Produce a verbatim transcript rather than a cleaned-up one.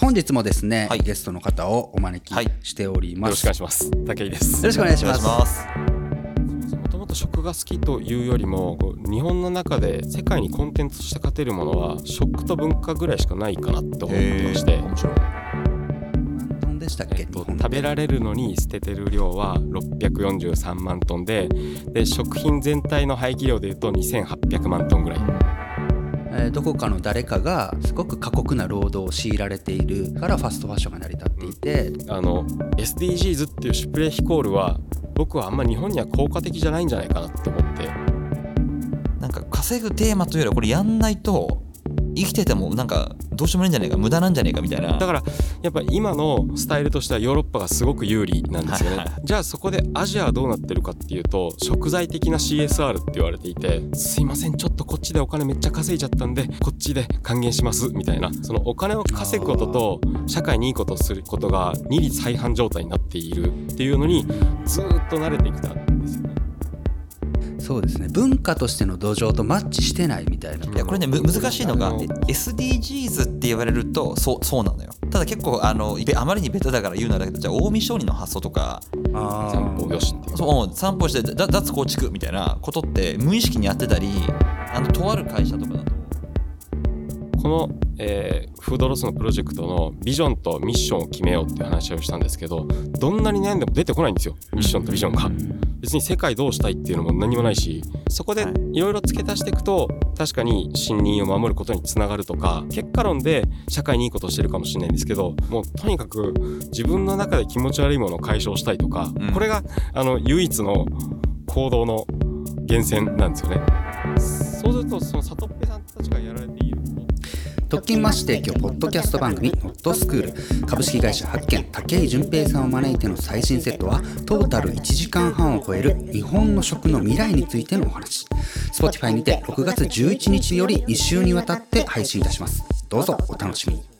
本日もですね、はい、ゲストの方をお招きしております、はい、よろしくお願いします。武井です。よろしくお願いします。食が好きというよりも、日本の中で世界にコンテンツとして勝てるものは食と文化ぐらいしかないかなと思ってまして。何トンでしたっけ、えっと、食べられるのに捨ててる量はろっぴゃくよんじゅうさんまんトン で, で食品全体の廃棄量でいうとにせんはっぴゃくまんトンぐらい、えー、どこかの誰かがすごく過酷な労働を強いられているからファストファッションが成り立っていて、うん、あの エスディージーズ っていうシュプレヒコールは僕はあんま日本には効果的じゃないんじゃないかなと思って、なんか稼ぐテーマというよりはこれやんないと生きててもなんかどうしようもないんじゃないか、無駄なんじゃないかみたいな。だからやっぱ今のスタイルとしてはヨーロッパがすごく有利なんですよね、はいはい、じゃあそこでアジアはどうなってるかっていうと、食材的な シーエスアール って言われていて、すいませんちょっとこっちでお金めっちゃ稼いじゃったんでこっちで還元しますみたいな、そのお金を稼ぐことと社会にいいことをすることが二律背反状態になっているっていうのにずっと慣れてきたんですよね。そうですね、文化としての土壌とマッチしてないみたいな。いやこれね難しいのが エスディージーズ って言われるとそう、そうなのよ。ただ結構あのあまりにベタだから言うならだけど、じゃあ近江商人の発想とか散歩よしっていう、そう散歩して脱構築みたいなことって無意識にやってたり、あのとある会社とかだとこの、えー、フードロスのプロジェクトのビジョンとミッションを決めようっていう話をしたんですけど、どんなに悩んでも出てこないんですよ、ミッションとビジョンが。別に世界どうしたいっていうのも何もないし、そこでいろいろ付け足していくと確かに森林を守ることにつながるとか、結果論で社会にいいことをしてるかもしれないんですけど、もうとにかく自分の中で気持ち悪いものを解消したいとか、これがあの唯一の行動の源泉なんですよね。そうするとそのサトッペさんたちがやられているTOCINMASH提供ポッドキャスト番組ホットスクール、株式会社hakken武井淳平さんを招いての最新セットはトータルいちじかんはんを超える日本の食の未来についてのお話。 Spotify にてろくがつじゅういちにちよりにしゅうにわたって配信いたします。どうぞお楽しみに。